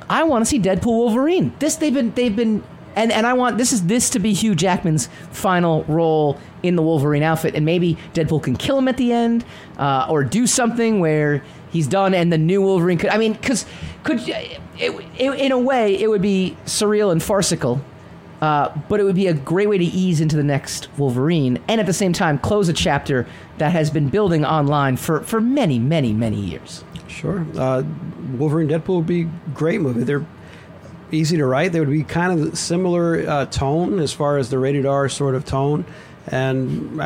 I want to see Deadpool Wolverine. This they've been... And I want this to be Hugh Jackman's final role in the Wolverine outfit, and maybe Deadpool can kill him at the end, or do something where he's done, and the new Wolverine could. I mean, because in a way it would be surreal and farcical, but it would be a great way to ease into the next Wolverine, and at the same time close a chapter that has been building online for many, many, many years. Sure, Wolverine Deadpool would be a great movie. They're easy to write. They would be kind of similar tone as far as the rated R sort of tone, and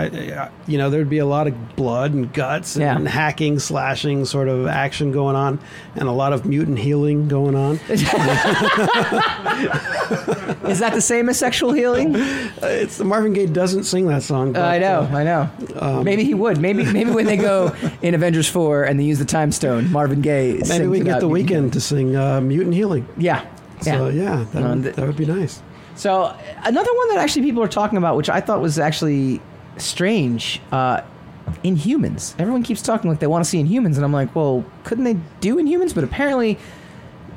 you know, there'd be a lot of blood and guts and hacking, slashing sort of action going on, and a lot of mutant healing going on. Is that the same as sexual healing? It's Marvin Gaye doesn't sing that song. But, I know. Maybe he would. Maybe when they go in Avengers 4 and they use the Time Stone, Marvin Gaye. Maybe we can get The Weeknd to sing "Mutant Healing." Yeah. So, that would be nice. So, another one that actually people are talking about, which I thought was actually strange, Inhumans. Everyone keeps talking like they want to see Inhumans, and I'm like, well, couldn't they do Inhumans? But apparently,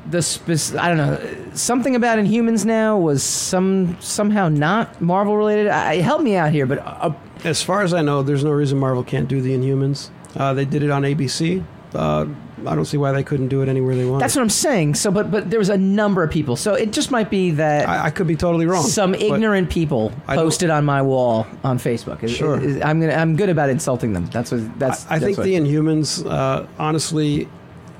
I don't know, something about Inhumans now was somehow not Marvel-related. Help me out here, but... as far as I know, there's no reason Marvel can't do the Inhumans. They did it on ABC. I don't see why they couldn't do it anywhere they wanted. That's what I'm saying. So, but there was a number of people. So it just might be that I could be totally wrong. Some ignorant people posted on my wall on Facebook. Sure, I'm good about insulting them. I think the Inhumans, honestly,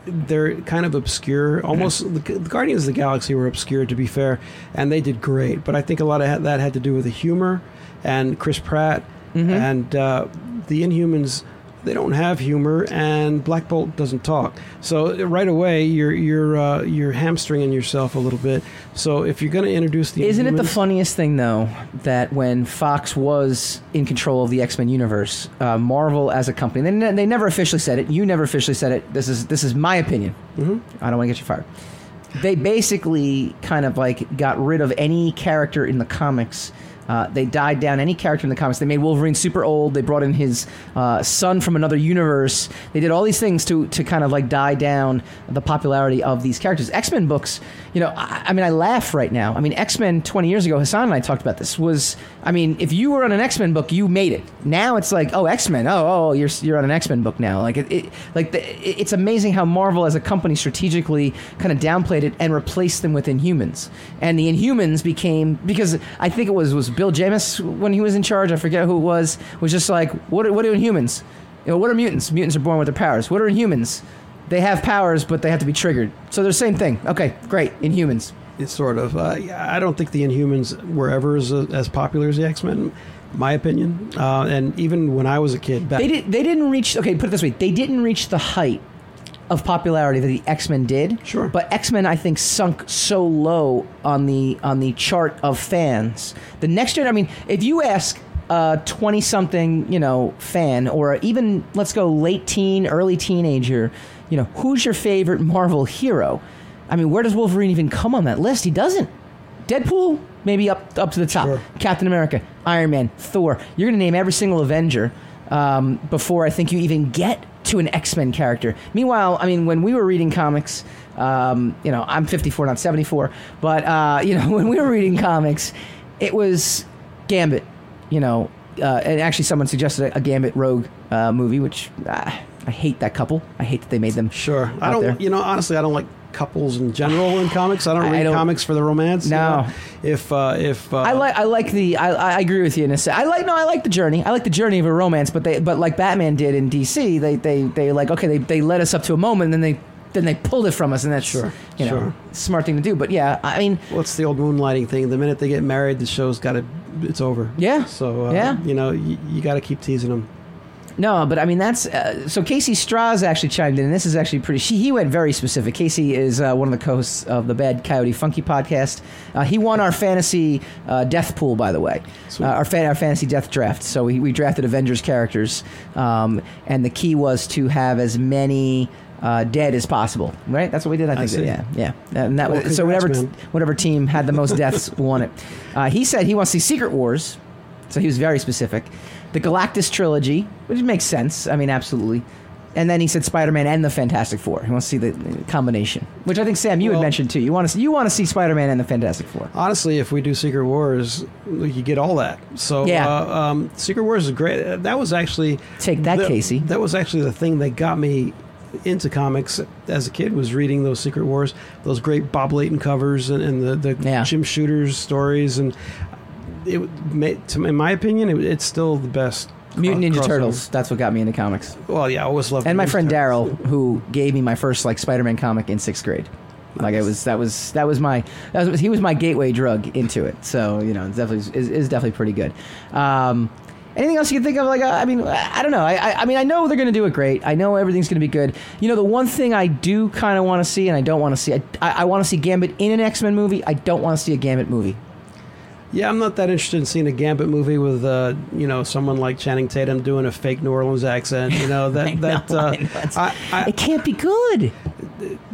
they're kind of obscure. Almost the Guardians of the Galaxy were obscure, to be fair, and they did great. But I think a lot of that had to do with the humor and Chris Pratt, mm-hmm. and the Inhumans. They don't have humor, and Black Bolt doesn't talk. So right away, you're hamstringing yourself a little bit. So if you're going to introduce the Isn't Inhumans, it the funniest thing, though, that when Fox was in control of the X-Men universe, Marvel as a company, they never officially said it. You never officially said it. This is my opinion. Mm-hmm. I don't want to get you fired. They basically kind of like got rid of any character in the comics. They died down any character in the comics. They made Wolverine super old. They brought in his son from another universe. They did all these things to kind of like die down the popularity of these characters. X-Men books, you know, I mean, I laugh right now. I mean, X-Men 20 years ago, Hassan and I talked about this, was, I mean, if you were on an X-Men book, you made it. Now it's like, oh, X-Men, oh you're on an X-Men book now. Like, it's amazing how Marvel as a company strategically kind of downplayed it and replaced them with Inhumans. And the Inhumans became, because I think it was Bill James, when he was in charge, I forget who it was just like, what are Inhumans? You know, what are mutants? Mutants are born with their powers. What are Inhumans? They have powers, but they have to be triggered. So they're the same thing. Okay, great. Inhumans. It's sort of. I don't think the Inhumans were ever as popular as the X-Men, my opinion. And even when I was a kid. They didn't reach, okay, put it this way. They didn't reach the height of popularity that the X-Men did. Sure. But X-Men, I think, sunk so low on the chart of fans. The next gen, I mean, if you ask a 20-something, you know, fan, or even, let's go, late teen, early teenager, you know, who's your favorite Marvel hero? I mean, where does Wolverine even come on that list? He doesn't. Deadpool, maybe up to the top. Sure. Captain America, Iron Man, Thor. You're going to name every single Avenger before I think you even get to an X-Men character. Meanwhile, I mean, when we were reading comics, you know, I'm 54, not 74, but, you know, when we were reading comics, it was Gambit, you know, and actually someone suggested a Gambit Rogue movie, which I hate that couple. I hate that they made them. Sure. I don't, you know, honestly, I don't like couples in general in comics. I don't read comics for the romance. No. You know? I agree with you in a sense. I like the journey. I like the journey of a romance, but like Batman did in DC, they like, okay, they led us up to a moment and then they pulled it from us, and that's sure, you know, smart thing to do. But yeah, I mean, what's the old moonlighting thing? The minute they get married, the show's got to, it's over. Yeah. So yeah, you know, you got to keep teasing them. No, but I mean, that's... so Casey Strauss actually chimed in, and this is actually pretty... He went very specific. Casey is one of the co-hosts of the Bad Coyote Funky podcast. He won our fantasy death pool, by the way. Our fantasy death draft. So we drafted Avengers characters, and the key was to have as many... dead as possible, right? That's what we did, I think. Yeah. And that was, so whatever team had the most deaths won it. He said he wants to see Secret Wars, so he was very specific. The Galactus trilogy, which makes sense. I mean, absolutely. And then he said Spider-Man and the Fantastic Four. He wants to see the combination, which I think, Sam, you had mentioned too. You want to see Spider-Man and the Fantastic Four. Honestly, if we do Secret Wars, you get all that. So yeah. Secret Wars is great. That was actually... Take that, Casey. That was actually the thing that got me into comics as a kid, was reading those Secret Wars, those great Bob Layton covers and the Jim Shooter's stories, and in my opinion, it's still the best. Mutant Ninja Turtles. That's what got me into comics. Well, yeah, I always loved. And my friend Daryl, who gave me my first like Spider-Man comic in 6th grade. Nice. Like he was my gateway drug into it. So you know, it's definitely is definitely pretty good. Anything else you can think of? Like, I mean, I don't know. I mean, I know they're going to do it great. I know everything's going to be good. You know, the one thing I do kind of want to see, and I don't want to see, I want to see Gambit in an X-Men movie. I don't want to see a Gambit movie. Yeah, I'm not that interested in seeing a Gambit movie with, you know, someone like Channing Tatum doing a fake New Orleans accent. You know, it can't be good.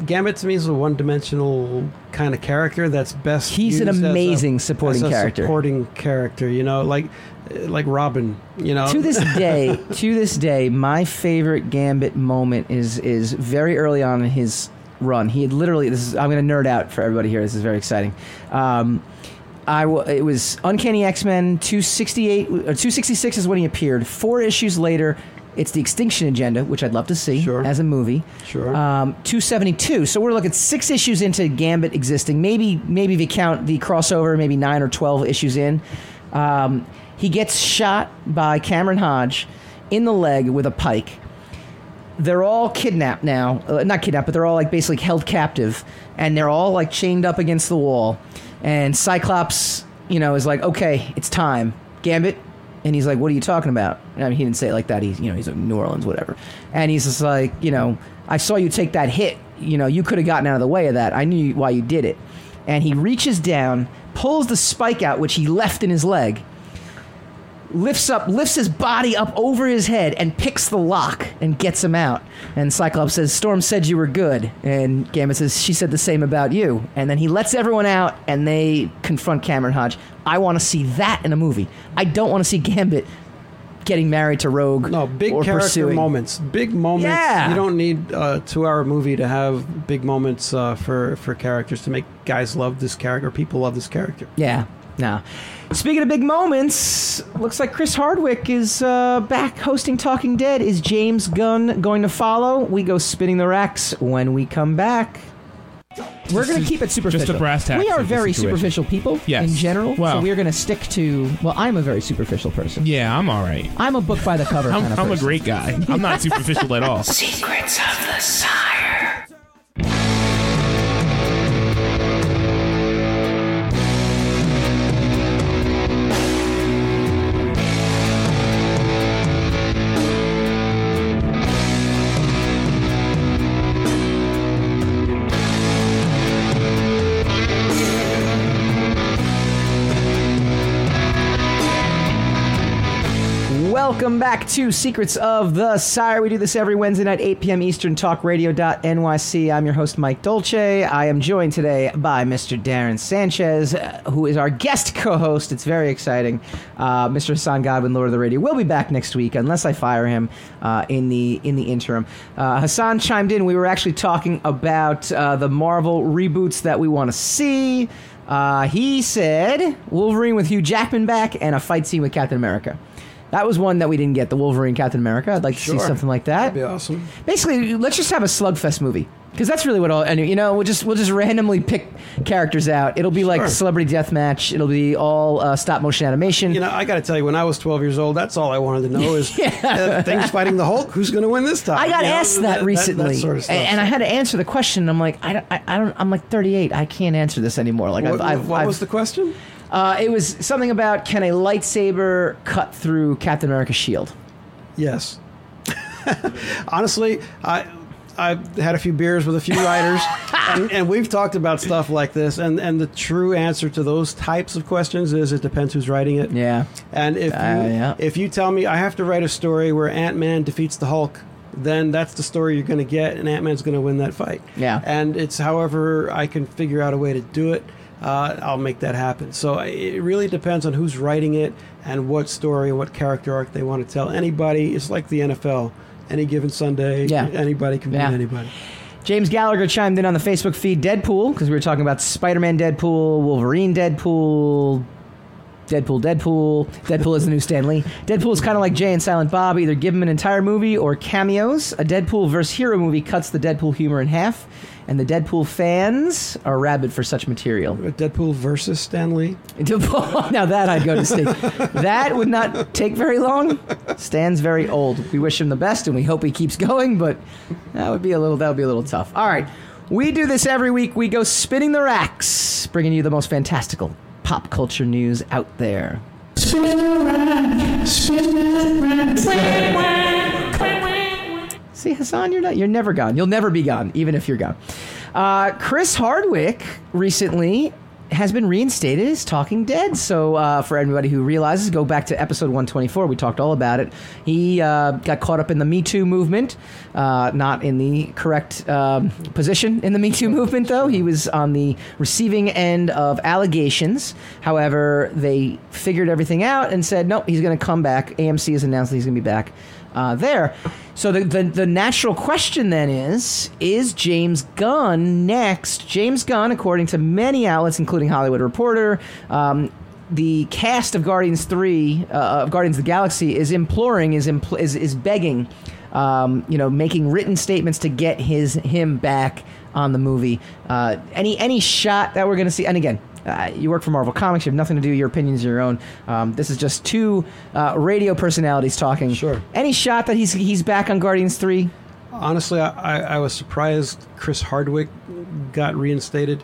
Gambit to me is a one-dimensional kind of character that's best. He's an amazing supporting character. You know, like Robin. You know, to this day, my favorite Gambit moment is very early on in his run. He had literally I'm going to nerd out for everybody here. This is very exciting. It was Uncanny X-Men 268 or 266 is when he appeared. 4 issues later, It's the Extinction Agenda, which I'd love to see as a movie. 272. So we're looking 6 issues into Gambit existing. Maybe if you count the crossover, maybe 9 or 12 issues in. He gets shot by Cameron Hodge in the leg with a pike. They're all kidnapped now. Not kidnapped, but they're all like basically held captive. And they're all like chained up against the wall. And Cyclops, you know, is like, okay, it's time. Gambit. And he's like, what are you talking about? I mean, he didn't say it like that. He's, you know, he's like New Orleans, whatever. And he's just like, you know, I saw you take that hit. You know, you could have gotten out of the way of that. I knew why you did it. And he reaches down, pulls the spike out, which he left in his leg, lifts his body up over his head and picks the lock and gets him out. And Cyclops says, Storm said you were good. And Gambit says, she said the same about you. And then he lets everyone out and they confront Cameron Hodge. I want to see that in a movie. I don't want to see Gambit getting married to Rogue. No, big or character pursuing. Moments. Big moments. Yeah. You don't need a 2-hour movie to have big moments for characters to make guys love this character, people love this character. Yeah. Now, speaking of big moments, looks like Chris Hardwick is back hosting Talking Dead. Is James Gunn going to follow? We go spinning the racks when we come back. We're going to keep it superficial. Just a brass tack. We are very superficial people in general, so we're going to stick to... Well, I'm a very superficial person. Yeah, I'm all right. I'm a book by the cover kind of person. I'm a great guy. I'm not superficial at all. Secrets of the Sire. Welcome back to Secrets of the Sire. We do this every Wednesday night, 8 p.m. Eastern, talkradio.nyc. I'm your host, Mike Dolce. I am joined today by Mr. Darren Sanchez, who is our guest co-host. It's very exciting. Mr. Hassan Godwin, Lord of the Radio, will be back next week, unless I fire him in the interim. Hassan chimed in. We were actually talking about the Marvel reboots that we want to see. He said Wolverine with Hugh Jackman back and a fight scene with Captain America. That was one that we didn't get, the Wolverine Captain America. I'd like to see something like that. That'd be awesome. Basically, let's just have a slugfest movie. Because that's really what all... And, you know, we'll just randomly pick characters out. It'll be like Celebrity Deathmatch. It'll be all stop-motion animation. You know, I got to tell you, when I was 12 years old, that's all I wanted to know is things fighting the Hulk. Who's going to win this time? I got asked that recently. That sort of stuff. And I had to answer the question. And I'm like, I don't... I'm like 38. I can't answer this anymore. Like, What was the question? It was something about, can a lightsaber cut through Captain America's shield? Yes. Honestly, I had a few beers with a few writers, and we've talked about stuff like this, and the true answer to those types of questions is it depends who's writing it. Yeah. And if you tell me I have to write a story where Ant-Man defeats the Hulk, then that's the story you're going to get, and Ant-Man's going to win that fight. Yeah. And it's however I can figure out a way to do it. I'll make that happen. So it really depends on who's writing it and what story and what character arc they want to tell. Anybody, it's like the NFL. Any given Sunday, anybody can be anybody. James Gallagher chimed in on the Facebook feed, Deadpool, because we were talking about Spider-Man Deadpool, Wolverine Deadpool... Deadpool is the new Stan Lee. Deadpool is kind of like Jay and Silent Bob. Either give him an entire movie or cameos. A Deadpool versus hero movie cuts the Deadpool humor in half, and the Deadpool fans are rabid for such material. Deadpool versus Stan Lee? Now that I'd go to sleep. That would not take very long. Stan's very old. We wish him the best, and we hope he keeps going, but that would be a little tough. All right. We do this every week. We go spinning the racks, bringing you the most fantastical pop culture news out there. See, Hassan, you're never gone. You'll never be gone, even if you're gone. Chris Hardwick recently has been reinstated as Talking Dead. So for everybody who realizes, go back to episode 124. We talked all about it. He got caught up in the Me Too movement, not in the correct position in the Me Too movement, though. He was on the receiving end of allegations. However, they figured everything out and said, no, he's going to come back. AMC has announced that he's going to be back there. So the natural question then is James Gunn next? James Gunn, according to many outlets, including Hollywood Reporter, the cast of Guardians 3, of Guardians of the Galaxy, is imploring, is begging, making written statements to get him back on the movie. Any shot that we're going to see, and again, you work for Marvel Comics, you have nothing to do, your opinions are your own. This is just two radio personalities talking. Sure. Any shot that he's back on Guardians 3? Honestly, I was surprised Chris Hardwick got reinstated,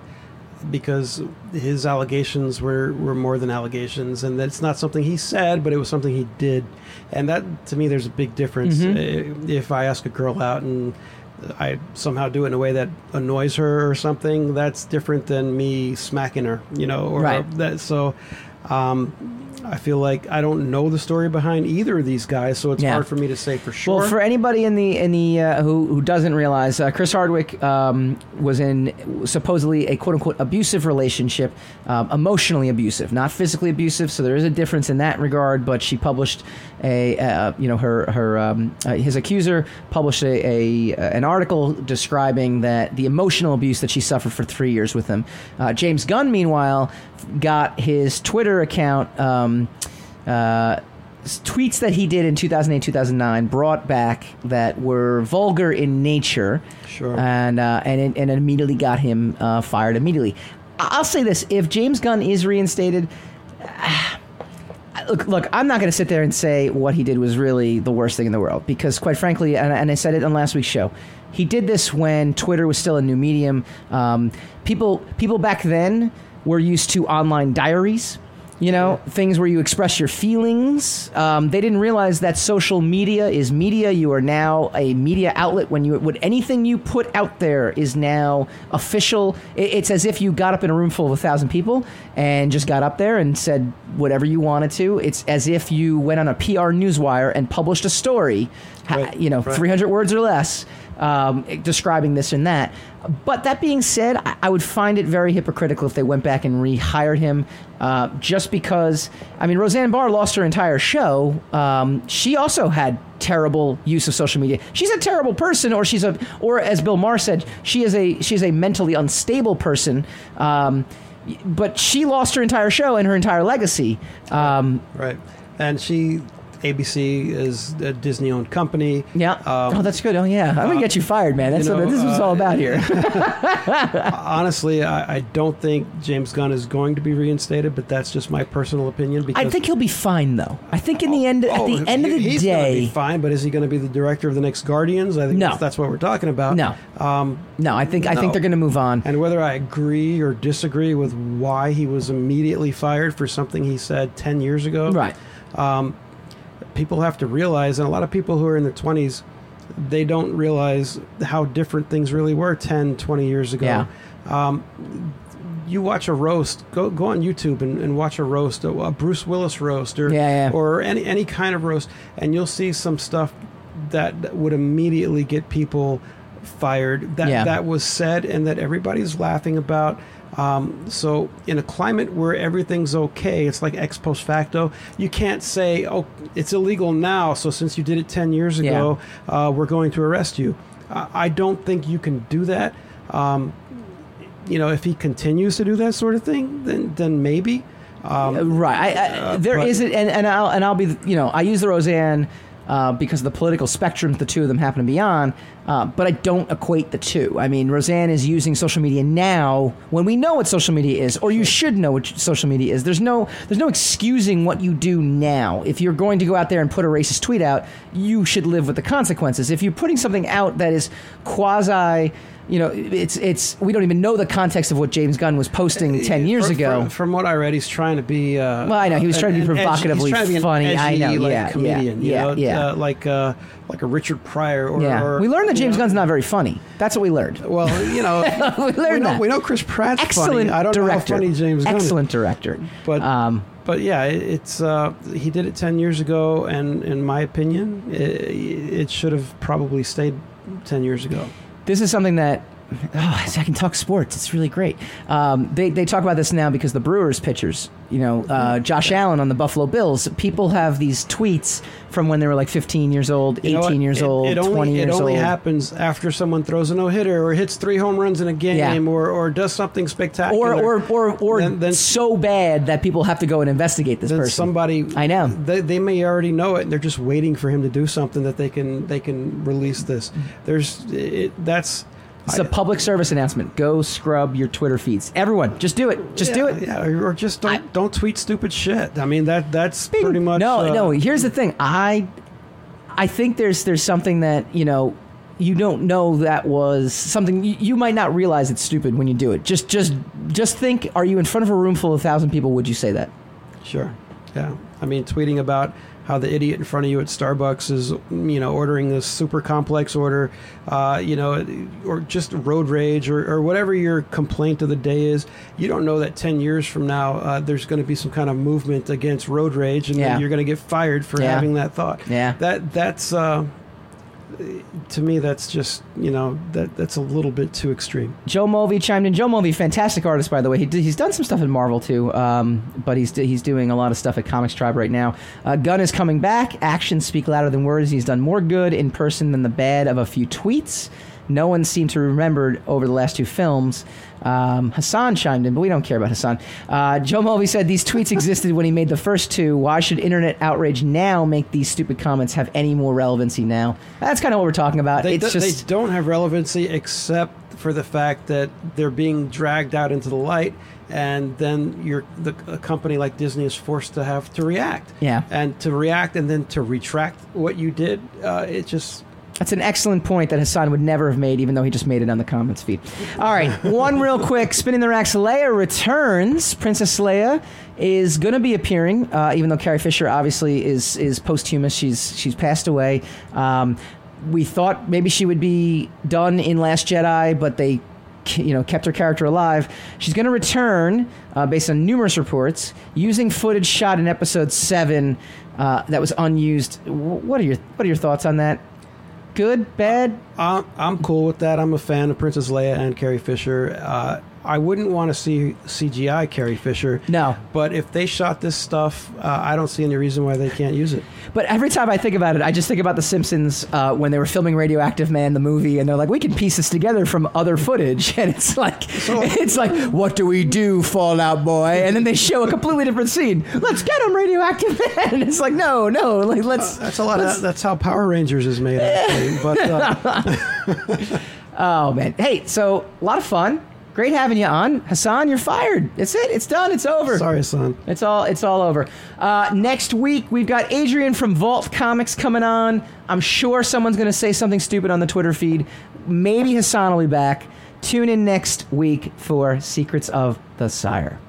because his allegations were more than allegations, and that's not something he said, but it was something he did. And that, to me, there's a big difference. Mm-hmm. If I ask a girl out and I somehow do it in a way that annoys her or something, that's different than me smacking her, right. I feel like I don't know the story behind either of these guys, so it's hard for me to say for sure. Well, for anybody in the who doesn't realize, Chris Hardwick was in supposedly a quote-unquote abusive relationship, emotionally abusive, not physically abusive. So there is a difference in that regard. But she published his accuser published an article describing that the emotional abuse that she suffered for 3 years with him. James Gunn, meanwhile, got his Twitter account. Tweets that he did in 2008-2009 brought back that were vulgar in nature, sure, and immediately got him fired immediately. I'll say this: if James Gunn is reinstated, look, I'm not going to sit there and say what he did was really the worst thing in the world, because, quite frankly, and I said it on last week's show, he did this when Twitter was still a new medium. People back then were used to online diaries. Things where you express your feelings. They didn't realize that social media is media. You are now a media outlet. Anything you put out there is now official. It's as if you got up in a room full of 1,000 people and just got up there and said whatever you wanted to. It's as if you went on a PR newswire and published a story, right, 300 words or less, describing this and that. But that being said, I would find it very hypocritical if they went back and rehired him, just because, Roseanne Barr lost her entire show. She also had terrible use of social media. She's a terrible person, or as Bill Maher said, she is a mentally unstable person. But she lost her entire show and her entire legacy. Right. And ABC is a Disney-owned company. Yeah. Oh, that's good. Oh, yeah. I'm going to get you fired, man. That's what this is all about here. Honestly, I don't think James Gunn is going to be reinstated, but that's just my personal opinion. Because I think he'll be fine, though. I think at the end of the day... He's going to be fine, but is he going to be the director of the next Guardians? I think that's what we're talking about. No. I think they're going to move on. And whether I agree or disagree with why he was immediately fired for something he said 10 years ago... Right. People have to realize, and a lot of people who are in their 20s, they don't realize how different things really were 10, 20 years ago. Yeah. You watch a roast, go on YouTube and watch a roast, a Bruce Willis roast, or any kind of roast, and you'll see some stuff that would immediately get people fired that was said and that everybody's laughing about. So in a climate where everything's okay, it's like ex post facto. You can't say, oh, it's illegal now, so since you did it 10 years ago, we're going to arrest you. I don't think you can do that. If he continues to do that sort of thing, then maybe. Right. I'll be, I use the Roseanne because of the political spectrum the two of them happen to be on, but I don't equate the two. Roseanne is using social media now when we know what social media is, or you should know what social media is. There's no excusing what you do now. If you're going to go out there and put a racist tweet out, you should live with the consequences. If you're putting something out that is quasi... we don't even know the context of what James Gunn was posting 10 years ago. From what I read, he's trying to be. I know he was trying to be provocatively funny. Edgy, I know, comedian, like a Richard Pryor. Or we learned that James Gunn's not very funny. That's what we learned. Well, we know Chris Pratt's excellent funny. I don't director. Know how funny James Gunn. Excellent director, but yeah, it's he did it 10 years ago, and in my opinion, it should have probably stayed 10 years ago. This is something that So I can talk sports. It's really great. They talk about this now because the Brewers pitchers, Josh Allen on the Buffalo Bills, people have these tweets from when they were like 15 years old, 18 years old, 20 years old. It only happens after someone throws a no-hitter or hits 3 home runs in a game or does something spectacular. Or then so bad that people have to go and investigate this person. Somebody, I know. They may already know it, and they're just waiting for him to do something that they can release this. It's a public service announcement. Go scrub your Twitter feeds. Everyone, just do it. Just do it. Yeah, or just don't tweet stupid shit. I mean, that's pretty much... No, here's the thing. I think there's something that, you don't know that was something... You might not realize it's stupid when you do it. Just think, are you in front of a room full of 1,000 people? Would you say that? Sure. Yeah. I mean, tweeting about... how the idiot in front of you at Starbucks is, ordering this super complex order, or just road rage or whatever your complaint of the day is. You don't know that 10 years from now there's going to be some kind of movement against road rage, and then you're going to get fired for having that thought. Yeah. That's to me, that's just, that's a little bit too extreme. Joe Mulvey chimed in. Joe Mulvey, fantastic artist, by the way. He's done some stuff in Marvel, too, but he's doing a lot of stuff at Comics Tribe right now. Gunn is coming back. Actions speak louder than words. He's done more good in person than the bad of a few tweets. No one seemed to remember over the last 2 films. Hassan chimed in, but we don't care about Hassan. Joe Mulvey said, these tweets existed when he made the first 2. Why should internet outrage now make these stupid comments have any more relevancy now? That's kind of what we're talking about. They don't have relevancy except for the fact that they're being dragged out into the light, and then a company like Disney is forced to have to react. Yeah. And to react and then to retract what you did, it just... That's an excellent point that Hassan would never have made, even though he just made it on the comments feed. All right, one real quick. Spinning the Racks, Leia returns. Princess Leia is going to be appearing, even though Carrie Fisher obviously is posthumous. She's passed away. We thought maybe she would be done in Last Jedi, but they kept her character alive. She's going to return, based on numerous reports, using footage shot in Episode 7 that was unused. What are your thoughts on that? Good, bad? I'm cool with that. I'm a fan of Princess Leia and Carrie Fisher. I wouldn't want to see CGI Carrie Fisher. No. But if they shot this stuff, I don't see any reason why they can't use it. But every time I think about it, I just think about The Simpsons when they were filming Radioactive Man, the movie, and they're like, we can piece this together from other footage. And it's like, what do we do, Fallout Boy? And then they show a completely different scene. Let's get him, Radioactive Man. And it's like, no. Like, let's. That's a lot. That's how Power Rangers is made, actually. But. Oh, man. Hey, so a lot of fun. Great having you on. Hassan, you're fired. That's it. It's done. It's over. Sorry, Hassan. It's all over. Next week, we've got Adrian from Vault Comics coming on. I'm sure someone's going to say something stupid on the Twitter feed. Maybe Hassan will be back. Tune in next week for Secrets of the Sire.